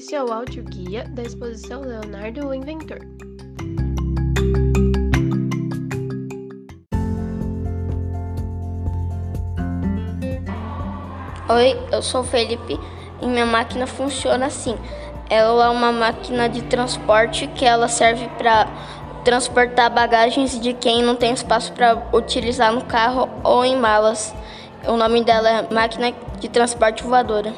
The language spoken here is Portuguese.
Esse é o áudio-guia da exposição Leonardo o Inventor. Oi, eu sou o Felipe e minha máquina funciona assim. Ela é uma máquina de transporte que ela serve para transportar bagagens de quem não tem espaço para utilizar no carro ou em malas. O nome dela é Máquina de Transporte Voadora.